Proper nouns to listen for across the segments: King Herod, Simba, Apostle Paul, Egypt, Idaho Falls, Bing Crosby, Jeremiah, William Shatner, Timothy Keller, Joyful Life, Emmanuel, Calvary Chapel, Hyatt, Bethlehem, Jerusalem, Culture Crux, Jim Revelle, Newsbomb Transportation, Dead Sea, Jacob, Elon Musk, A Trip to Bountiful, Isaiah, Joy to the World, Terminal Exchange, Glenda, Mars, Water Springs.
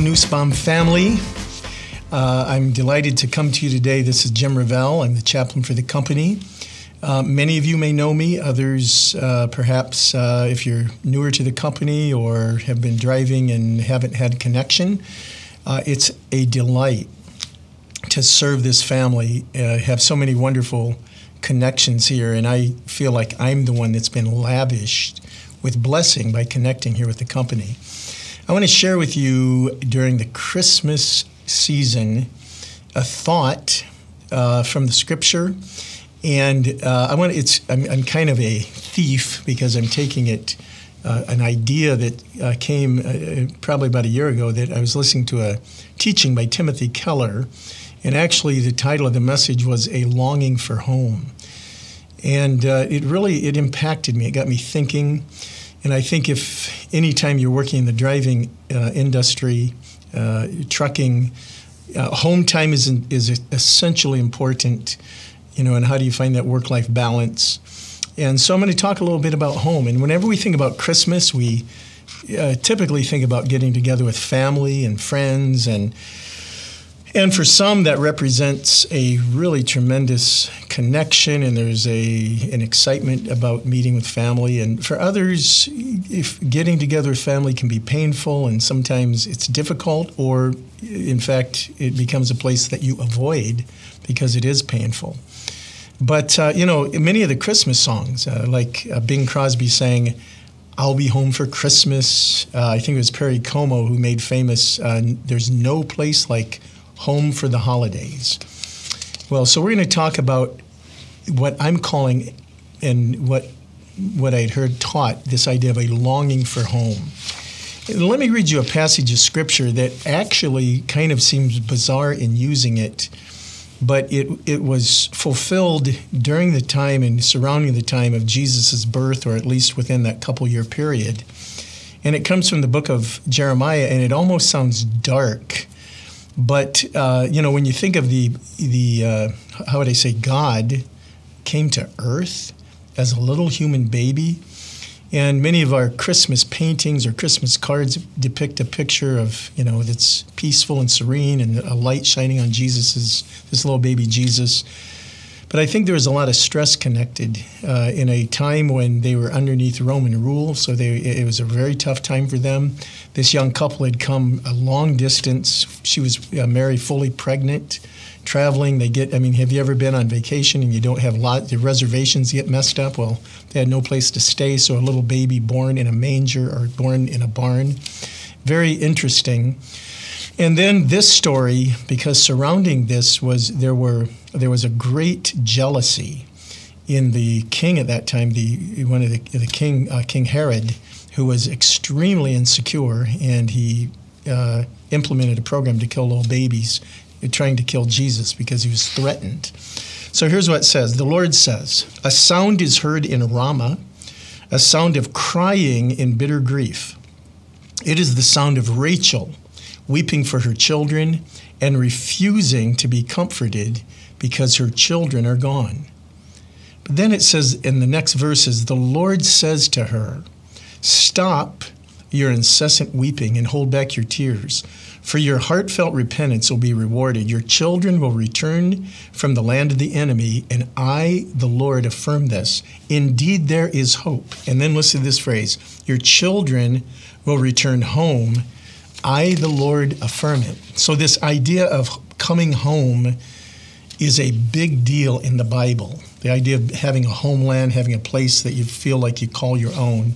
Nussbaum family. I'm delighted to come to you today. This is Jim Revelle. I'm the chaplain for the company. Many of you may know me, others perhaps if you're newer to the company or have been driving and haven't had connection. It's a delight to serve this family, have so many wonderful connections here, and I feel like I'm the one that's been lavished with blessing by connecting here with the company. I want to share with you during the Christmas season a thought from the Scripture, and I'm kind of a thief because I'm taking it an idea that came probably about a year ago that I was listening to a teaching by Timothy Keller, and actually the title of the message was "A Longing for Home," and it really impacted me. It got me thinking, and I think if any time you're working in the driving industry, trucking, home time is essentially important, you know. And how do you find that work-life balance? And so I'm going to talk a little bit about home. And whenever we think about Christmas, we typically think about getting together with family and friends. And for some, that represents a really tremendous connection, and there's an excitement about meeting with family. And for others, if getting together with family can be painful, and sometimes it's difficult, or in fact, it becomes a place that you avoid because it is painful. But, you know, many of the Christmas songs, like Bing Crosby sang, "I'll Be Home for Christmas." I think it was Perry Como who made famous, "There's no place like home for the holidays." Well, so we're going to talk about what I'm calling and what I'd heard taught, this idea of a longing for home. And let me read you a passage of Scripture that actually kind of seems bizarre in using it, but it was fulfilled during the time and surrounding the time of Jesus' birth, or at least within that couple-year period. And it comes from the book of Jeremiah, and it almost sounds dark. But, you know, when you think of how would I say, God came to earth as a little human baby, and many of our Christmas paintings or Christmas cards depict a picture of, you know, that's peaceful and serene and a light shining on this little baby Jesus. But I think there was a lot of stress connected in a time when they were underneath Roman rule, so it was a very tough time for them. This young couple had come a long distance. She was married, fully pregnant, traveling. Have you ever been on vacation and you don't have the reservations get messed up? Well, they had no place to stay, so a little baby born in a manger or born in a barn. Very interesting. And then this story, because surrounding this there was a great jealousy in the king at that time, King Herod, who was extremely insecure, and he implemented a program to kill little babies, trying to kill Jesus because he was threatened. So here's what it says. The Lord says, "A sound is heard in Ramah, a sound of crying in bitter grief. It is the sound of Rachel weeping for her children and refusing to be comforted because her children are gone." But then it says in the next verses, the Lord says to her, "Stop your incessant weeping and hold back your tears, for your heartfelt repentance will be rewarded. Your children will return from the land of the enemy, and I, the Lord, affirm this. Indeed, there is hope." And then listen to this phrase, "Your children will return home. I, the Lord, affirm it." So this idea of coming home is a big deal in the Bible. The idea of having a homeland, having a place that you feel like you call your own.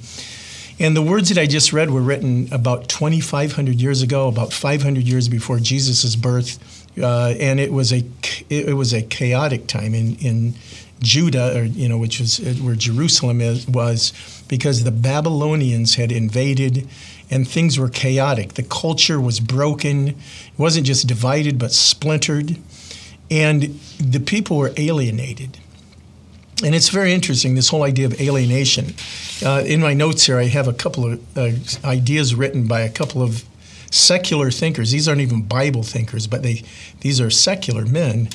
And the words that I just read were written about 2,500 years ago, about 500 years before Jesus' birth. And it was a chaotic time in Judah, or, you know, which was where Jerusalem was, because the Babylonians had invaded, and things were chaotic. The culture was broken. It wasn't just divided, but splintered. And the people were alienated. And it's very interesting, this whole idea of alienation. In my notes here, I have a couple of ideas written by a couple of secular thinkers. These aren't even Bible thinkers, but these are secular men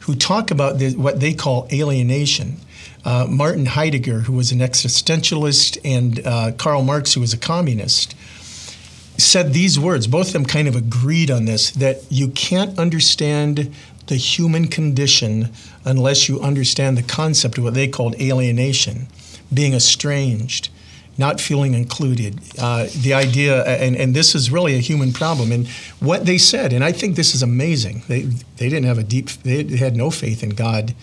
who talk about what they call alienation. Martin Heidegger, who was an existentialist, and Karl Marx, who was a communist, said these words, both of them kind of agreed on this, that you can't understand the human condition unless you understand the concept of what they called alienation, being estranged, not feeling included. The idea, and this is really a human problem. And what they said, and I think this is amazing. They didn't have a deep, they had no faith in God,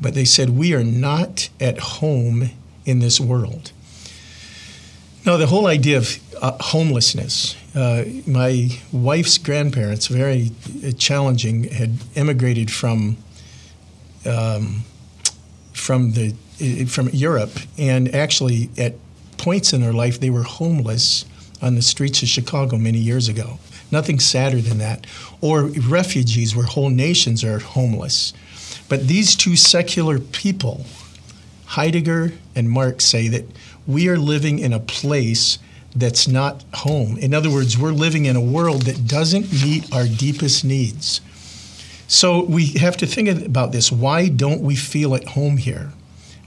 but they said, we are not at home in this world. Now, the whole idea of homelessness, my wife's grandparents, very challenging, had immigrated from Europe, and actually at points in their life they were homeless on the streets of Chicago many years ago. Nothing sadder than that. Or refugees, where whole nations are homeless. But these two secular people, Heidegger and Marx, say that we are living in a place that's not home. In other words, we're living in a world that doesn't meet our deepest needs. So we have to think about this. Why don't we feel at home here?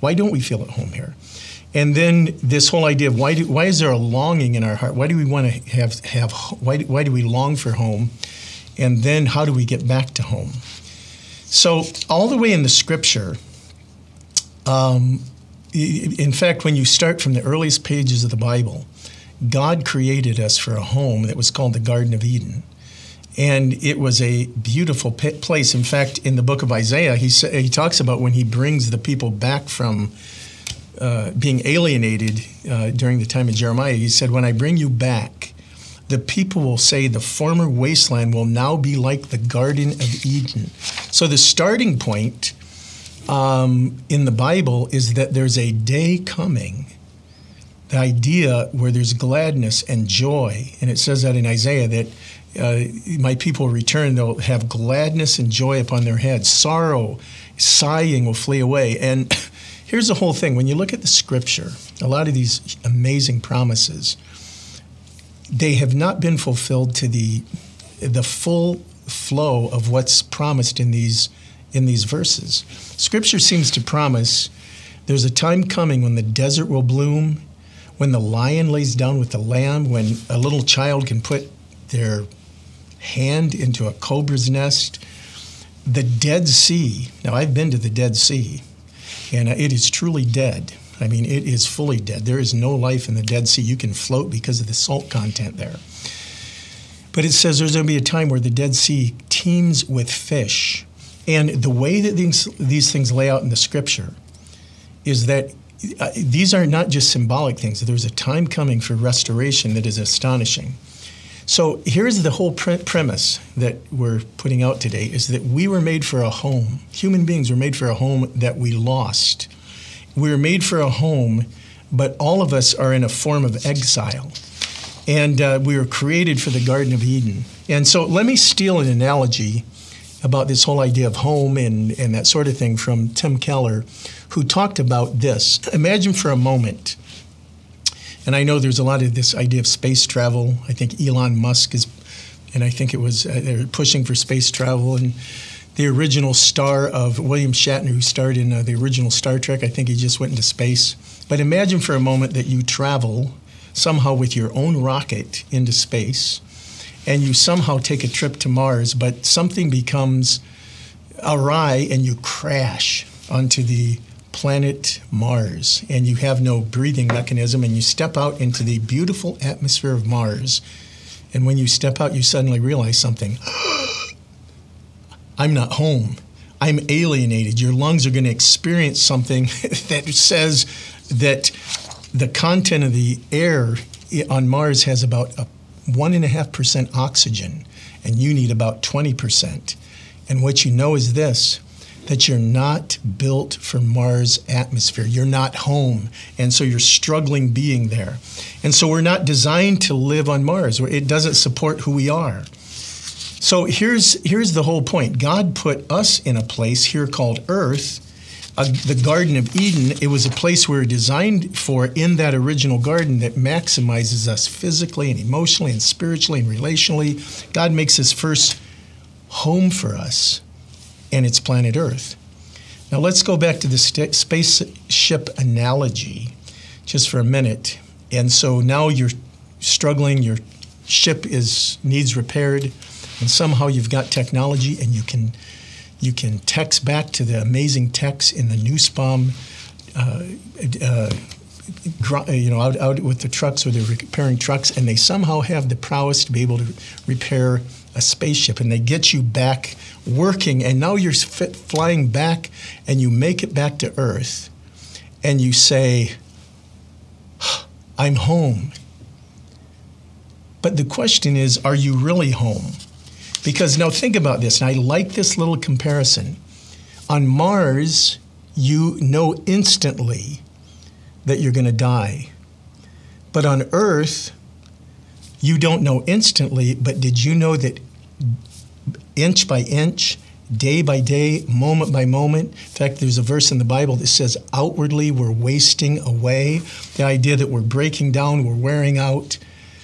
Why don't we feel at home here? And then this whole idea of why is there a longing in our heart? Why do we want to why do we long for home? And then how do we get back to home? So all the way in the scripture, in fact, when you start from the earliest pages of the Bible, God created us for a home that was called the Garden of Eden. And it was a beautiful place. In fact, in the book of Isaiah, he talks about when he brings the people back from being alienated during the time of Jeremiah. He said, when I bring you back, the people will say the former wasteland will now be like the Garden of Eden. So the starting point in the Bible is that there's a day coming, the idea where there's gladness and joy. And it says that in Isaiah that my people return, they'll have gladness and joy upon their heads. Sorrow, sighing will flee away. And here's the whole thing. When you look at the scripture, a lot of these amazing promises, they have not been fulfilled to the full flow of what's promised in these verses. Scripture seems to promise there's a time coming when the desert will bloom, when the lion lays down with the lamb, when a little child can put their hand into a cobra's nest. The Dead Sea. Now, I've been to the Dead Sea, and it is truly dead. I mean, it is fully dead. There is no life in the Dead Sea. You can float because of the salt content there. But it says there's going to be a time where the Dead Sea teems with fish. And the way that these things lay out in the scripture is that these are not just symbolic things. There's a time coming for restoration that is astonishing. So here's the whole premise that we're putting out today, is that we were made for a home. Human beings were made for a home that we lost. We were made for a home, but all of us are in a form of exile. And we were created for the Garden of Eden. And so let me steal an analogy about this whole idea of home and that sort of thing from Tim Keller, who talked about this. Imagine for a moment, and I know there's a lot of this idea of space travel. I think Elon Musk is, and I think it was, they're pushing for space travel. And the original star of William Shatner, who starred in the original Star Trek, I think he just went into space. But imagine for a moment that you travel somehow with your own rocket into space, and you somehow take a trip to Mars, but something becomes awry and you crash onto the planet Mars, and you have no breathing mechanism, and you step out into the beautiful atmosphere of Mars. And when you step out, you suddenly realize something. I'm not home. I'm alienated. Your lungs are going to experience something that says that the content of the air on Mars has about a 1.5% oxygen, and you need about 20%. And what you know is this, that you're not built for Mars atmosphere. You're not home, and so you're struggling being there. And so we're not designed to live on Mars. It doesn't support who we are. So here's the whole point. God put us in a place here called Earth, the Garden of Eden. It was a place we were designed for in that original garden that maximizes us physically and emotionally and spiritually and relationally. God makes his first home for us, and it's planet Earth. Now let's go back to the spaceship analogy just for a minute. And so now you're struggling, you're ship needs repaired, and somehow you've got technology, and you can text back to the amazing techs in the new spam, out with the trucks, where they're repairing trucks, and they somehow have the prowess to be able to repair a spaceship, and they get you back working, and now you're flying back, and you make it back to Earth, and you say, I'm home. But the question is, are you really home? Because now think about this, and I like this little comparison. On Mars, you know instantly that you're going to die. But on Earth, you don't know instantly, but did you know that inch by inch, day by day, moment by moment? In fact, there's a verse in the Bible that says, outwardly we're wasting away. The idea that we're breaking down, we're wearing out.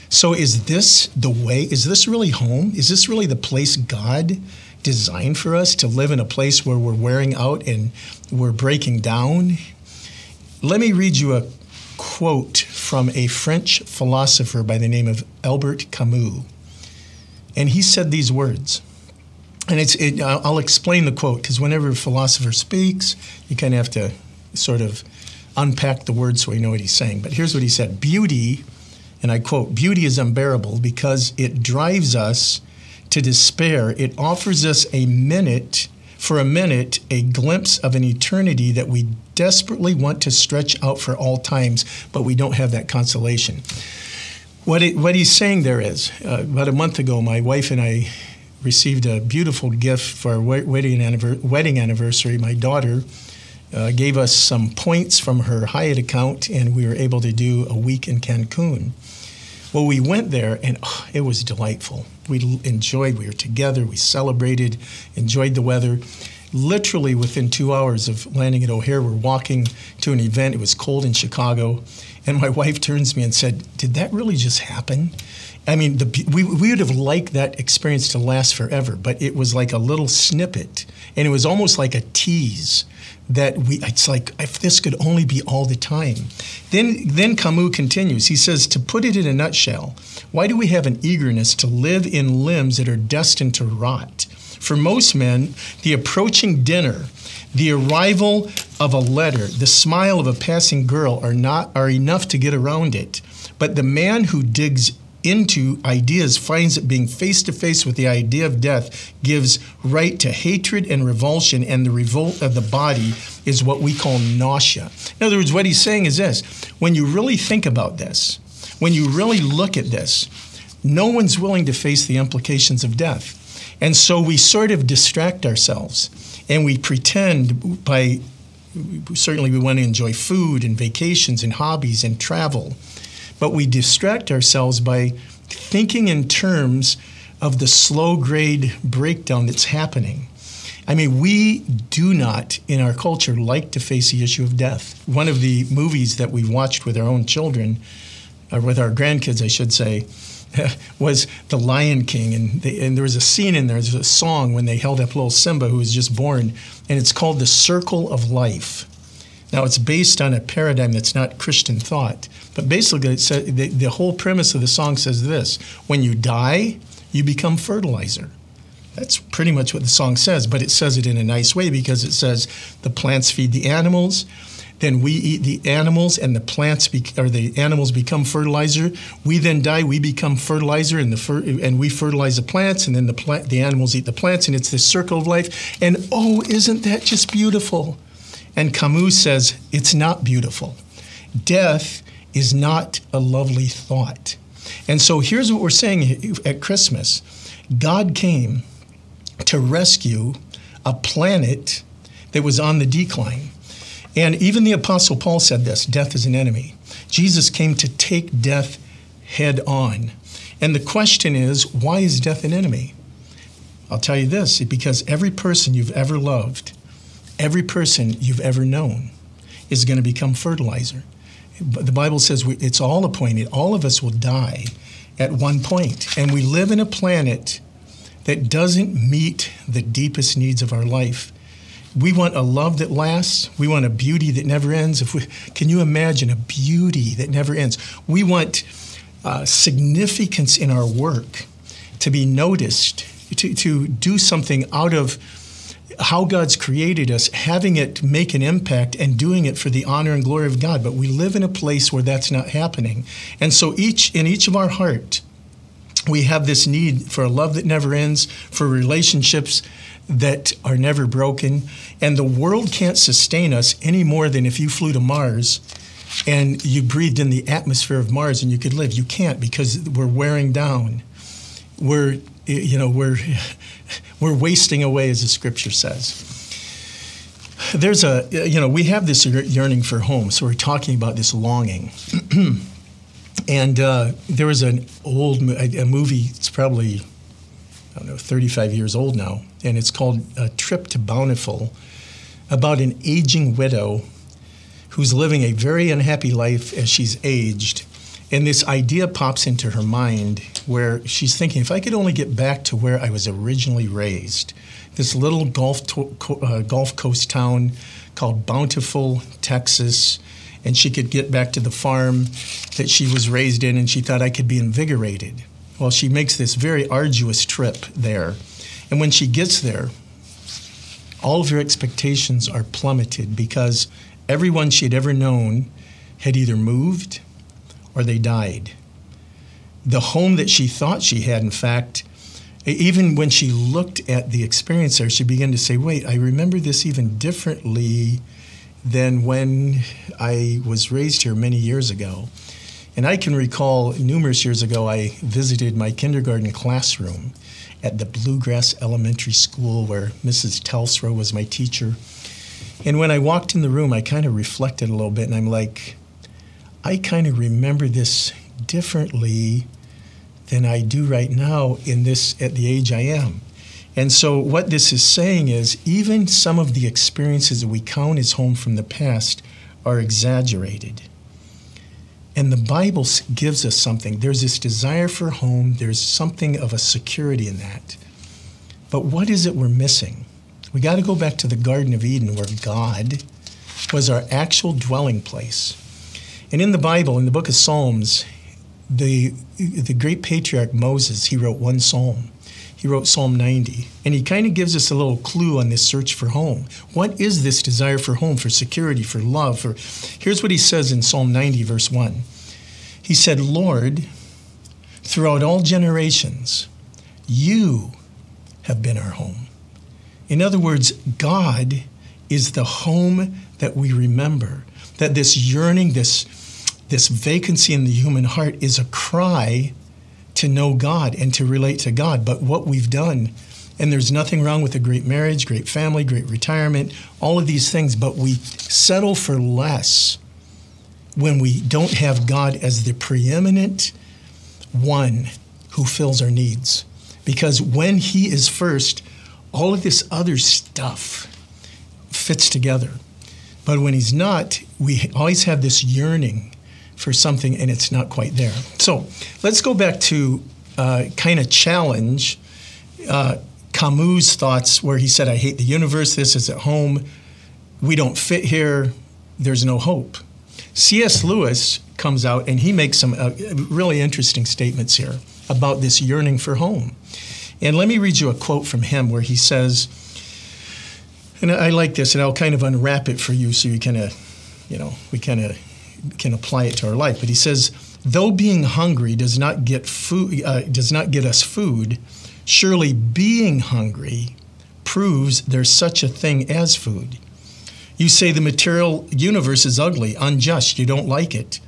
So is this the way? Is this really home? Is this really the place God designed for us, to live in a place where we're wearing out and we're breaking down? Let me read you a quote from a French philosopher by the name of Albert Camus. And he said these words. And I'll explain the quote, because whenever a philosopher speaks, you kind of have to sort of unpack the words so we know what he's saying. But here's what he said. Beauty, and I quote, "Beauty is unbearable because it drives us to despair. It offers us for a minute, a glimpse of an eternity that we desperately want to stretch out for all times, but we don't have that consolation." What he's saying there is, about a month ago, my wife and I received a beautiful gift for our wedding anniversary. My daughter gave us some points from her Hyatt account, and we were able to do a week in Cancun. Well, we went there, and it was delightful. We enjoyed, we were together, we celebrated, enjoyed the weather. Literally within 2 hours of landing at O'Hare, we're walking to an event. It was cold in Chicago. And my wife turns to me and said, "Did that really just happen?" I mean, we would have liked that experience to last forever, but it was like a little snippet. And it was almost like a tease that it's like, if this could only be all the time. Then Camus continues. He says, "To put it in a nutshell, why do we have an eagerness to live in limbs that are destined to rot? For most men, the approaching dinner, the arrival of a letter, the smile of a passing girl are enough to get around it. But the man who digs into ideas finds that being face to face with the idea of death gives right to hatred and revulsion, and the revolt of the body is what we call nausea." In other words, what he's saying is this: when you really think about this, when you really look at this, no one's willing to face the implications of death. And so we sort of distract ourselves, and we pretend certainly we want to enjoy food and vacations and hobbies and travel, but we distract ourselves by thinking in terms of the slow grade breakdown that's happening. I mean, we do not, in our culture, like to face the issue of death. One of the movies that we watched with our own children, or with our grandkids, I should say, was The Lion King, and there was a scene in there, there's a song when they held up little Simba, who was just born, and it's called The Circle of Life. Now, it's based on a paradigm that's not Christian thought, but basically it says, the whole premise of the song says this: when you die, you become fertilizer. That's pretty much what the song says, but it says it in a nice way, because it says the plants feed the animals, then we eat the animals, and the animals become fertilizer. We then die, we become fertilizer, and we fertilize the plants, and then the animals eat the plants, and it's this circle of life. And oh, isn't that just beautiful? And Camus says it's not beautiful. Death is not a lovely thought. And so here's what we're saying at Christmas. God came to rescue a planet that was on the decline. And even the Apostle Paul said this: death is an enemy. Jesus came to take death head on. And the question is, why is death an enemy? I'll tell you this, because every person you've ever loved, every person you've ever known is going to become fertilizer. The Bible says it's all appointed. All of us will die at one point. And we live in a planet that doesn't meet the deepest needs of our life. We want a love that lasts. We want a beauty that never ends. Can you imagine a beauty that never ends? We want significance in our work, to be noticed, to do something out of how God's created us, having it make an impact and doing it for the honor and glory of God. But we live in a place where that's not happening. And so in each of our heart, we have this need for a love that never ends, for relationships that are never broken. And the world can't sustain us any more than if you flew to Mars and you breathed in the atmosphere of Mars and you could live. You can't, because we're wearing down. We're wasting away, as the scripture says. There's we have this yearning for home, so we're talking about this longing. And there was an old a movie, it's probably, 35 years old now, and it's called A Trip to Bountiful, about an aging widow who's living a very unhappy life as she's aged. And this idea pops into her mind where she's thinking, if I could only get back to where I was originally raised, this little Gulf Coast town called Bountiful, Texas, and she could get back to the farm that she was raised in, and she thought, I could be invigorated. Well, she makes this very arduous trip there. And when she gets there, all of her expectations are plummeted because everyone she'd ever known had either moved or they died. The home that she thought she had, in fact, even when she looked at the experience there, she began to say, wait, I remember this even differently than when I was raised here many years ago. And I can recall numerous years ago, I visited my kindergarten classroom at the Bluegrass Elementary School where Mrs. Telsra was my teacher. And when I walked in the room, I kind of reflected a little bit, and I'm like, I kind of remember this differently than I do right now at the age I am. And so what this is saying is even some of the experiences that we count as home from the past are exaggerated. And the Bible gives us something. There's this desire for home. There's something of a security in that. But what is it we're missing? We got to go back to the Garden of Eden, where God was our actual dwelling place. And in the Bible, in the book of Psalms, the great patriarch Moses, he wrote one psalm. He wrote Psalm 90. And he kind of gives us a little clue on this search for home. What is this desire for home, for security, for love? Here's what he says in Psalm 90, verse 1. He said, Lord, throughout all generations, you have been our home. In other words, God is the home that we remember. That this yearning, this vacancy in the human heart is a cry to know God and to relate to God. But what we've done, and there's nothing wrong with a great marriage, great family, great retirement, all of these things, but we settle for less when we don't have God as the preeminent one who fills our needs. Because when he is first, all of this other stuff fits together. But when he's not, we always have this yearning for something, and it's not quite there. So let's go back to kind of challenge Camus' thoughts where he said, I hate the universe, this is at home, we don't fit here, there's no hope. C.S. Lewis comes out, and he makes some really interesting statements here about this yearning for home. And let me read you a quote from him where he says, and I like this, and I'll kind of unwrap it for you so you kind of, we kind of can apply it to our life. But he says, though being hungry does not get us food, surely being hungry proves there's such a thing as food. You say the material universe is ugly, unjust, you don't like it.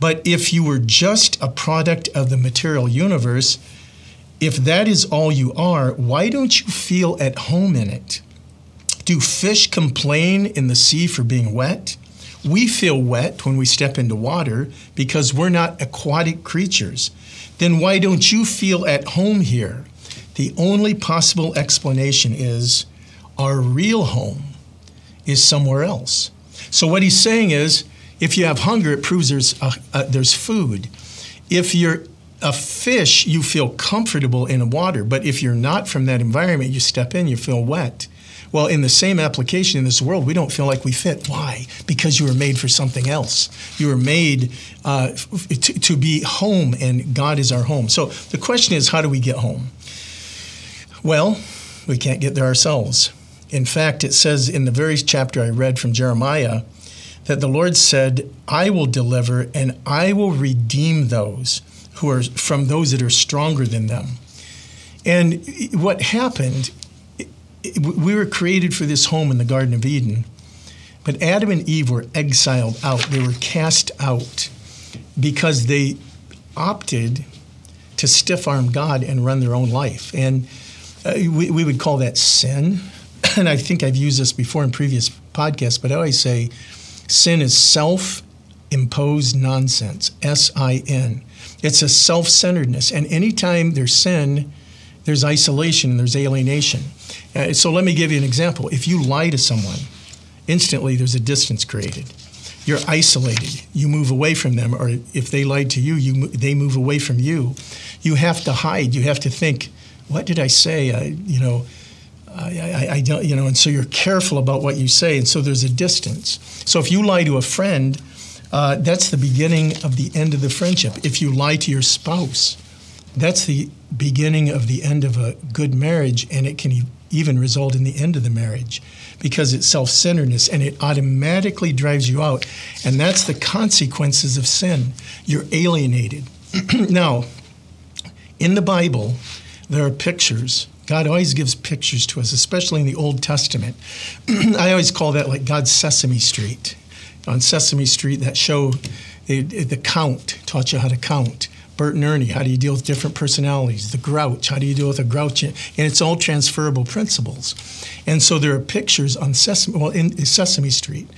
But if you were just a product of the material universe, if that is all you are, why don't you feel at home in it? Do fish complain in the sea for being wet? We feel wet when we step into water because we're not aquatic creatures. Then why don't you feel at home here? The only possible explanation is our real home is somewhere else. So what he's saying is, if you have hunger, it proves there's food. If you're a fish, you feel comfortable in water, but if you're not from that environment, you step in, you feel wet. Well, in the same application in this world, we don't feel like we fit. Why? Because you were made for something else. You were made to be home, and God is our home. So the question is, how do we get home? Well, we can't get there ourselves. In fact, it says in the very chapter I read from Jeremiah, that the Lord said, I will deliver and I will redeem those who are from those that are stronger than them. And what happened, we were created for this home in the Garden of Eden, but Adam and Eve were exiled out. They were cast out because they opted to stiff-arm God and run their own life. And we would call that sin. And I think I've used this before in previous podcasts, but I always say sin is self-imposed nonsense, S-I-N. It's a self-centeredness. And anytime there's sin, there's isolation and there's alienation. So let me give you an example. If you lie to someone, instantly there's a distance created. You're isolated. You move away from them. Or if they lied to you, they move away from you. You have to hide. You have to think, what did I say? I don't, you know, and so you're careful about what you say, and so there's a distance. So if you lie to a friend, that's the beginning of the end of the friendship. If you lie to your spouse, that's the beginning of the end of a good marriage, and it can even result in the end of the marriage because it's self-centeredness, and it automatically drives you out, and that's the consequences of sin. You're alienated. Now, in the Bible, there are pictures. God always gives pictures to us, especially in the Old Testament. I always call that like God's Sesame Street. On Sesame Street, that show, the count taught you how to count. Bert and Ernie, how do you deal with different personalities? The Grouch, how do you deal with a grouch? And it's all transferable principles. And so there are pictures on in Sesame Street.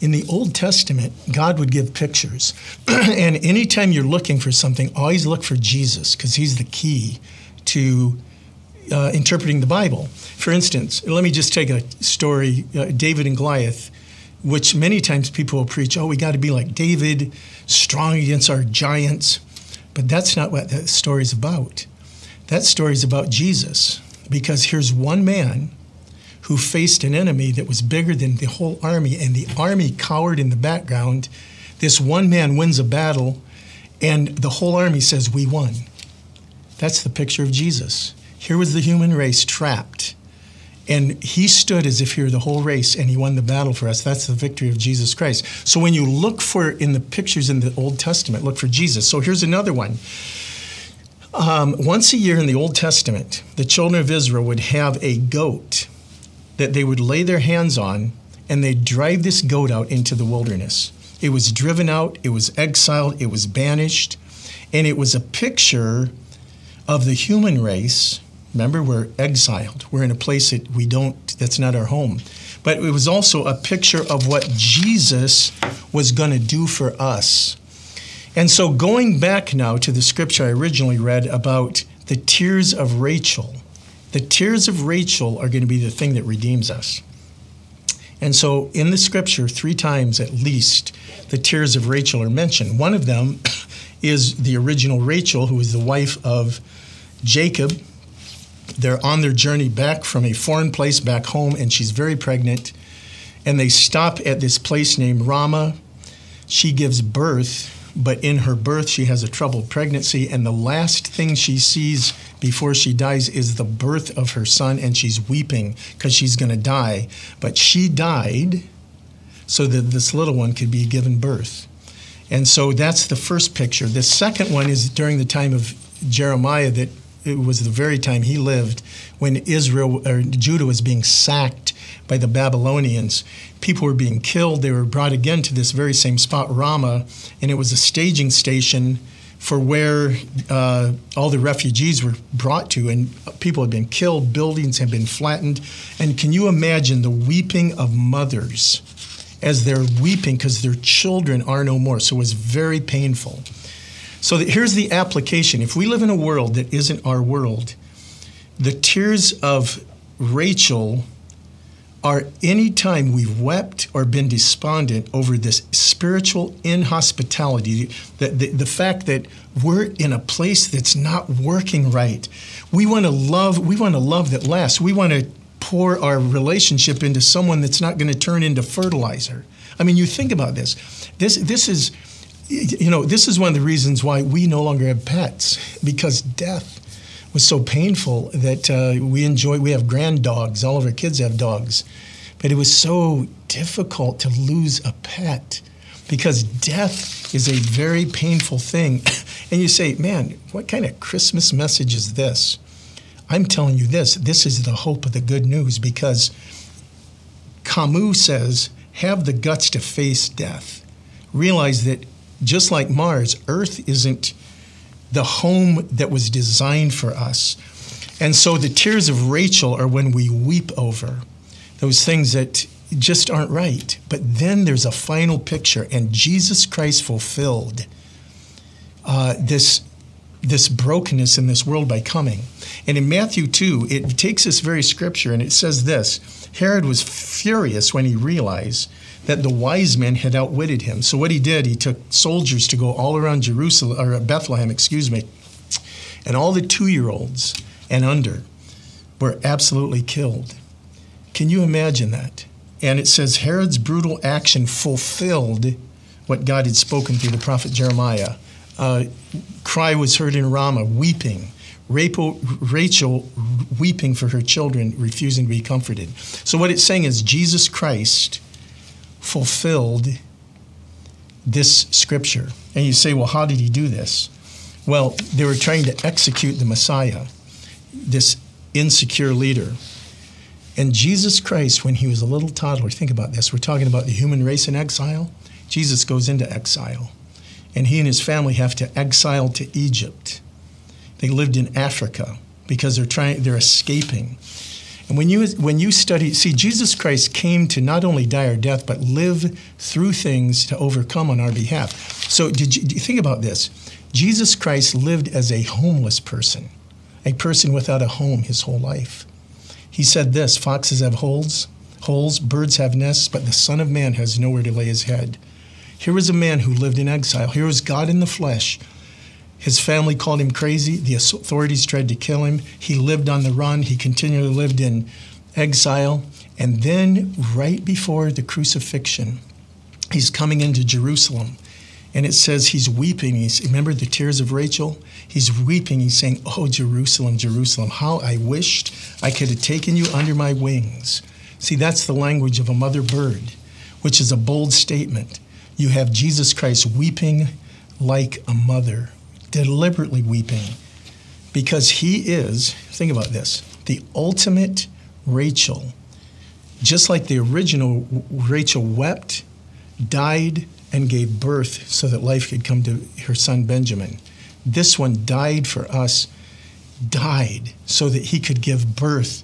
In the Old Testament, God would give pictures. And anytime you're looking for something, always look for Jesus, because he's the key to interpreting the Bible. For instance, let me just take a story, David and Goliath, which many times people will preach, oh, we got to be like David, strong against our giants. But that's not what that story's about. That story's about Jesus, because here's one man who faced an enemy that was bigger than the whole army, and the army cowered in the background. This one man wins a battle, and the whole army says, we won. That's the picture of Jesus. Here was the human race trapped, and he stood as if he were the whole race, and he won the battle for us. That's the victory of Jesus Christ. So when you look for in the pictures in the Old Testament, look for Jesus. So here's another one. Once a year in the Old Testament, the children of Israel would have a goat that they would lay their hands on, and they'd drive this goat out into the wilderness. It was driven out, it was exiled, it was banished, and it was a picture of the human race. Remember, we're exiled. We're in a place that that's not our home. But it was also a picture of what Jesus was going to do for us. And so going back now to the scripture I originally read about the tears of Rachel, the tears of Rachel are going to be the thing that redeems us. And so in the scripture, 3 times at least, the tears of Rachel are mentioned. One of them is the original Rachel, who is the wife of Jacob. They're on their journey back from a foreign place back home, and she's very pregnant. And they stop at this place named Ramah. She gives birth, but in her birth, she has a troubled pregnancy. And the last thing she sees before she dies is the birth of her son, and she's weeping because she's going to die. But she died so that this little one could be given birth. And so that's the first picture. The second one is during the time of Jeremiah, that it was the very time he lived, when Israel or Judah was being sacked by the Babylonians. People were being killed. They were brought again to this very same spot, Ramah, and it was a staging station for where all the refugees were brought to, and people had been killed, buildings had been flattened. And can you imagine the weeping of mothers as they're weeping because their children are no more? So it was very painful. So here's the application. If we live in a world that isn't our world, the tears of Rachel Or any time we've wept or been despondent over this spiritual inhospitality, the fact that we're in a place that's not working right. We want to love that lasts. We want to pour our relationship into someone that's not going to turn into fertilizer. I mean, you think about this. This is one of the reasons why we no longer have pets, because death was so painful that we have grand dogs. All of our kids have dogs. But it was so difficult to lose a pet because death is a very painful thing. And you say, man, what kind of Christmas message is this? I'm telling you this. This is the hope of the good news, because Camus says, have the guts to face death. Realize that just like Mars, Earth isn't the home that was designed for us. And so the tears of Rachel are when we weep over those things that just aren't right. But then there's a final picture, and Jesus Christ fulfilled this brokenness in this world by coming. And in Matthew 2, it takes this very scripture, and it says this: Herod was furious when he realized that the wise men had outwitted him. So what he did, he took soldiers to go all around Bethlehem, and all the 2-year-olds and under were absolutely killed. Can you imagine that? And it says Herod's brutal action fulfilled what God had spoken through the prophet Jeremiah. Cry was heard in Ramah, weeping. Rachel weeping for her children, refusing to be comforted. So what it's saying is Jesus Christ fulfilled this scripture. And you say, well, how did he do this? Well, they were trying to execute the Messiah, this insecure leader. And Jesus Christ, when he was a little toddler, think about this. We're talking about the human race in exile. Jesus goes into exile. And he and his family have to exile to Egypt. They lived in Africa because they're escaping. And when you study, see, Jesus Christ came to not only die our death, but live through things to overcome on our behalf. So do you think about this? Jesus Christ lived as a homeless person, a person without a home his whole life. He said this: foxes have holes, birds have nests, but the Son of Man has nowhere to lay his head. Here was a man who lived in exile. Here was God in the flesh. His family called him crazy. The authorities tried to kill him. He lived on the run. He continually lived in exile. And then right before the crucifixion, he's coming into Jerusalem. And it says he's weeping. Remember the tears of Rachel? He's weeping. He's saying, oh, Jerusalem, Jerusalem, how I wished I could have taken you under my wings. See, that's the language of a mother bird, which is a bold statement. You have Jesus Christ weeping like a mother, deliberately weeping, because he is, think about this, the ultimate Rachel. Just like the original Rachel wept, died, and gave birth so that life could come to her son Benjamin. This one died for us, died so that he could give birth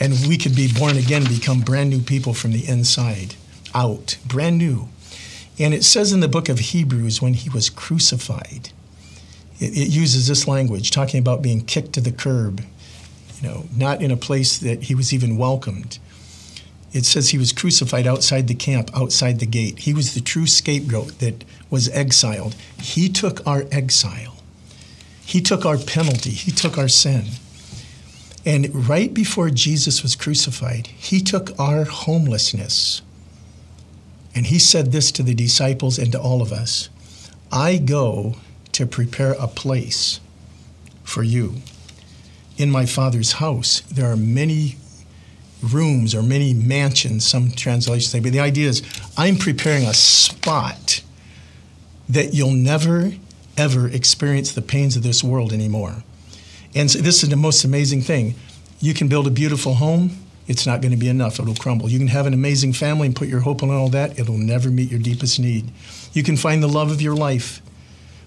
and we could be born again, become brand new people from the inside out, brand new. And it says in the book of Hebrews, when he was crucified, it uses this language, talking about being kicked to the curb, not in a place that he was even welcomed. It says he was crucified outside the camp, outside the gate. He was the true scapegoat that was exiled. He took our exile. He took our penalty. He took our sin. And right before Jesus was crucified, he took our homelessness. And he said this to the disciples and to all of us: I go to prepare a place for you. In my Father's house, there are many rooms or many mansions, some translations say, but the idea is I'm preparing a spot that you'll never, ever experience the pains of this world anymore. And so this is the most amazing thing. You can build a beautiful home. It's not going to be enough. It'll crumble. You can have an amazing family and put your hope on all that. It'll never meet your deepest need. You can find the love of your life,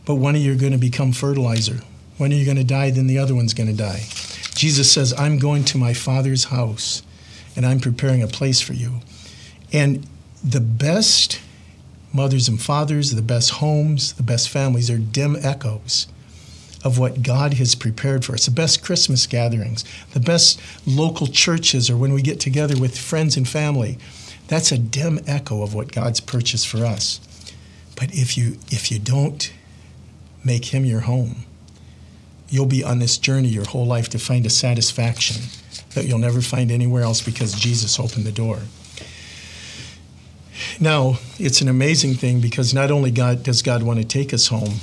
but one of you are going to become fertilizer. One of you are going to die, then the other one's going to die. Jesus says, I'm going to my Father's house, and I'm preparing a place for you. And the best mothers and fathers, the best homes, the best families are dim echoes of what God has prepared for us. The best Christmas gatherings, the best local churches, or when we get together with friends and family, that's a dim echo of what God's purchased for us. But if you don't make him your home, you'll be on this journey your whole life to find a satisfaction that you'll never find anywhere else because Jesus opened the door. Now, it's an amazing thing because not only does God want to take us home,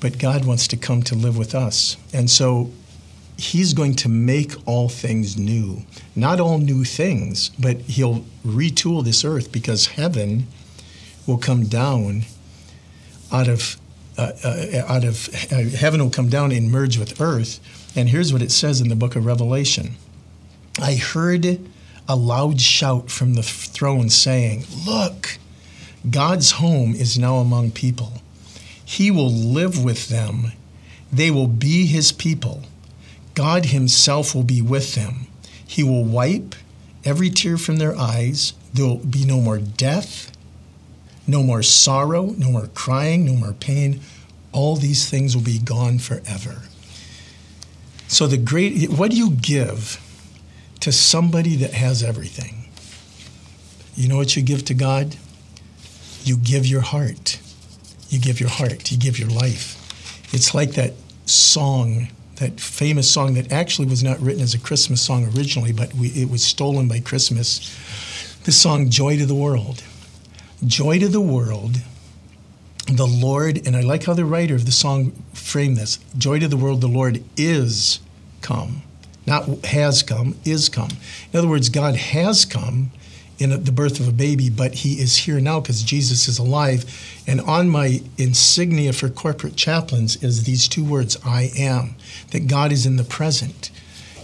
but God wants to come to live with us. And so he's going to make all things new. Not all new things, but he'll retool this earth because heaven will come down heaven will come down and merge with earth. And here's what it says in the book of Revelation. I heard a loud shout from the throne saying, "Look, God's home is now among people. He will live with them. They will be his people. God himself will be with them. He will wipe every tear from their eyes. There will be no more death, no more sorrow, no more crying, no more pain. All these things will be gone forever." So what do you give to somebody that has everything? You know what you give to God? You give your heart. You give your heart. You give your life. It's like that song, that famous song that actually was not written as a Christmas song originally, but it was stolen by Christmas. The song, Joy to the World. Joy to the world, the Lord, and I like how the writer of the song framed this. Joy to the world, the Lord is come. Not has come, is come. In other words, God has come in the birth of a baby, but he is here now because Jesus is alive. And on my insignia for corporate chaplains is these two words, I am, that God is in the present.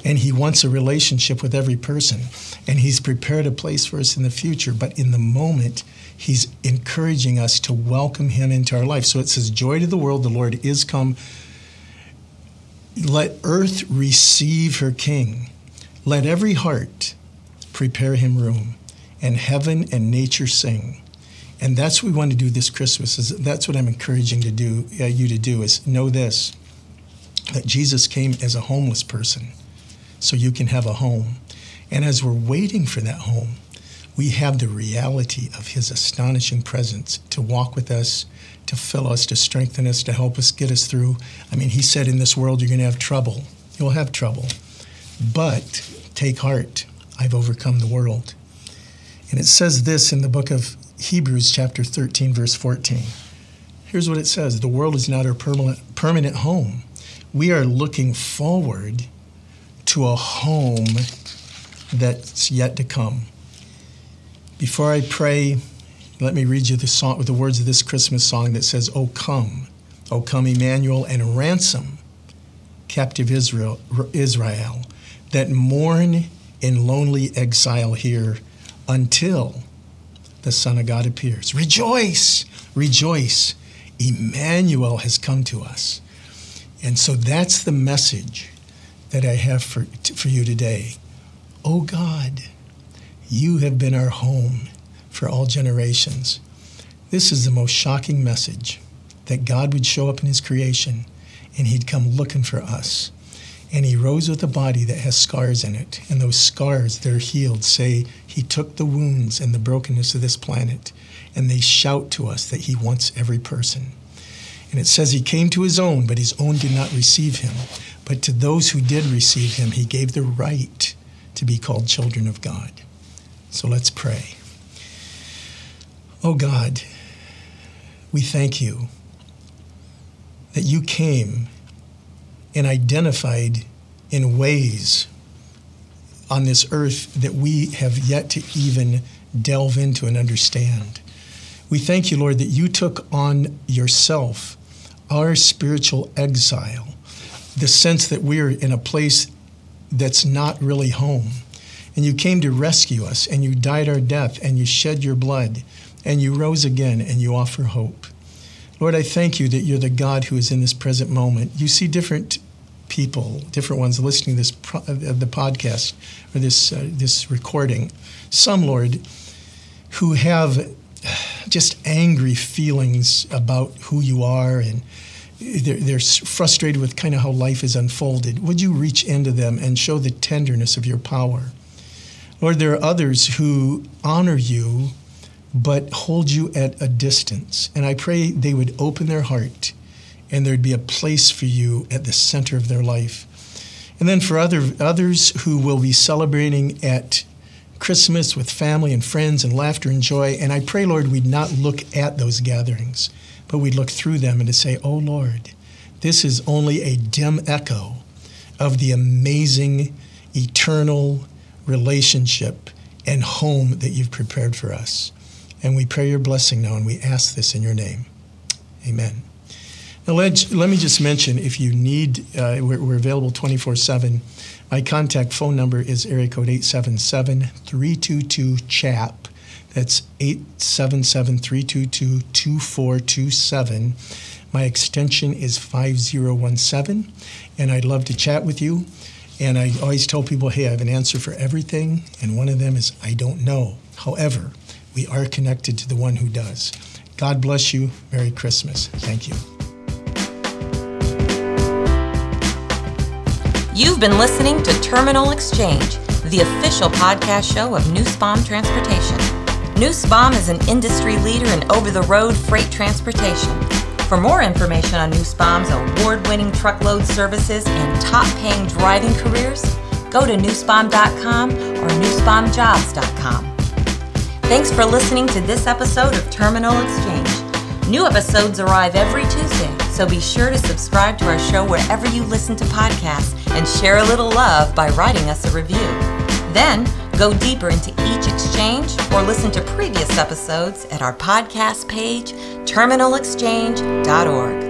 And he wants a relationship with every person. And he's prepared a place for us in the future, but in the moment, he's encouraging us to welcome him into our life. So it says, joy to the world, the Lord is come. Let earth receive her king. Let every heart prepare him room. And heaven and nature sing. And that's what we want to do this Christmas. That's what I'm encouraging you to do, is know this, that Jesus came as a homeless person so you can have a home. And as we're waiting for that home, we have the reality of his astonishing presence to walk with us, to fill us, to strengthen us, to help us, get us through. I mean, he said in this world you're going to have trouble. You'll have trouble. But take heart. I've overcome the world. And it says this in the book of Hebrews chapter 13, verse 14. Here's what it says. The world is not our permanent home. We are looking forward to a home that's yet to come. Before I pray, let me read you the words of this Christmas song that says, O come Emmanuel, and ransom captive Israel, that mourn in lonely exile here until the Son of God appears. Rejoice, rejoice, Emmanuel has come to us. And so that's the message that I have for you today. Oh God, you have been our home for all generations. This is the most shocking message, that God would show up in his creation and he'd come looking for us. And he rose with a body that has scars in it. And those scars, they're healed, say he took the wounds and the brokenness of this planet. And they shout to us that he wants every person. And it says he came to his own, but his own did not receive him. But to those who did receive him, he gave the right to be called children of God. So let's pray. Oh God, we thank you that you came and identified in ways on this earth that we have yet to even delve into and understand. We thank you, Lord, that you took on yourself our spiritual exile, the sense that we are in a place that's not really home. And you came to rescue us, and you died our death, and you shed your blood, and you rose again, and you offer hope. Lord, I thank you that you're the God who is in this present moment. You see different people, different ones listening to the podcast or this recording. Some, Lord, who have just angry feelings about who you are and they're frustrated with kind of how life is unfolded. Would you reach into them and show the tenderness of your power? Lord, there are others who honor you but hold you at a distance. And I pray they would open their heart and there'd be a place for you at the center of their life. And then for others who will be celebrating at Christmas with family and friends and laughter and joy, and I pray, Lord, we'd not look at those gatherings, but we'd look through them and to say, oh, Lord, this is only a dim echo of the amazing, eternal relationship and home that you've prepared for us. And we pray your blessing now, and we ask this in your name. Amen. Now, let me just mention, if you need, we're available 24/7. My contact phone number is area code 877-322-CHAP. That's 877-322-2427. My extension is 5017, and I'd love to chat with you. And I always tell people, hey, I have an answer for everything, and one of them is I don't know. However, we are connected to the one who does. God bless you. Merry Christmas. Thank you. You've been listening to Terminal Exchange, the official podcast show of Newsbomb Transportation. Newsbomb is an industry leader in over-the-road freight transportation. For more information on Newsbomb's award-winning truckload services and top-paying driving careers, go to newsbomb.com or newsbombjobs.com. Thanks for listening to this episode of Terminal Exchange. New episodes arrive every Tuesday, so be sure to subscribe to our show wherever you listen to podcasts and share a little love by writing us a review. Then, go deeper into each exchange or listen to previous episodes at our podcast page, terminalexchange.org.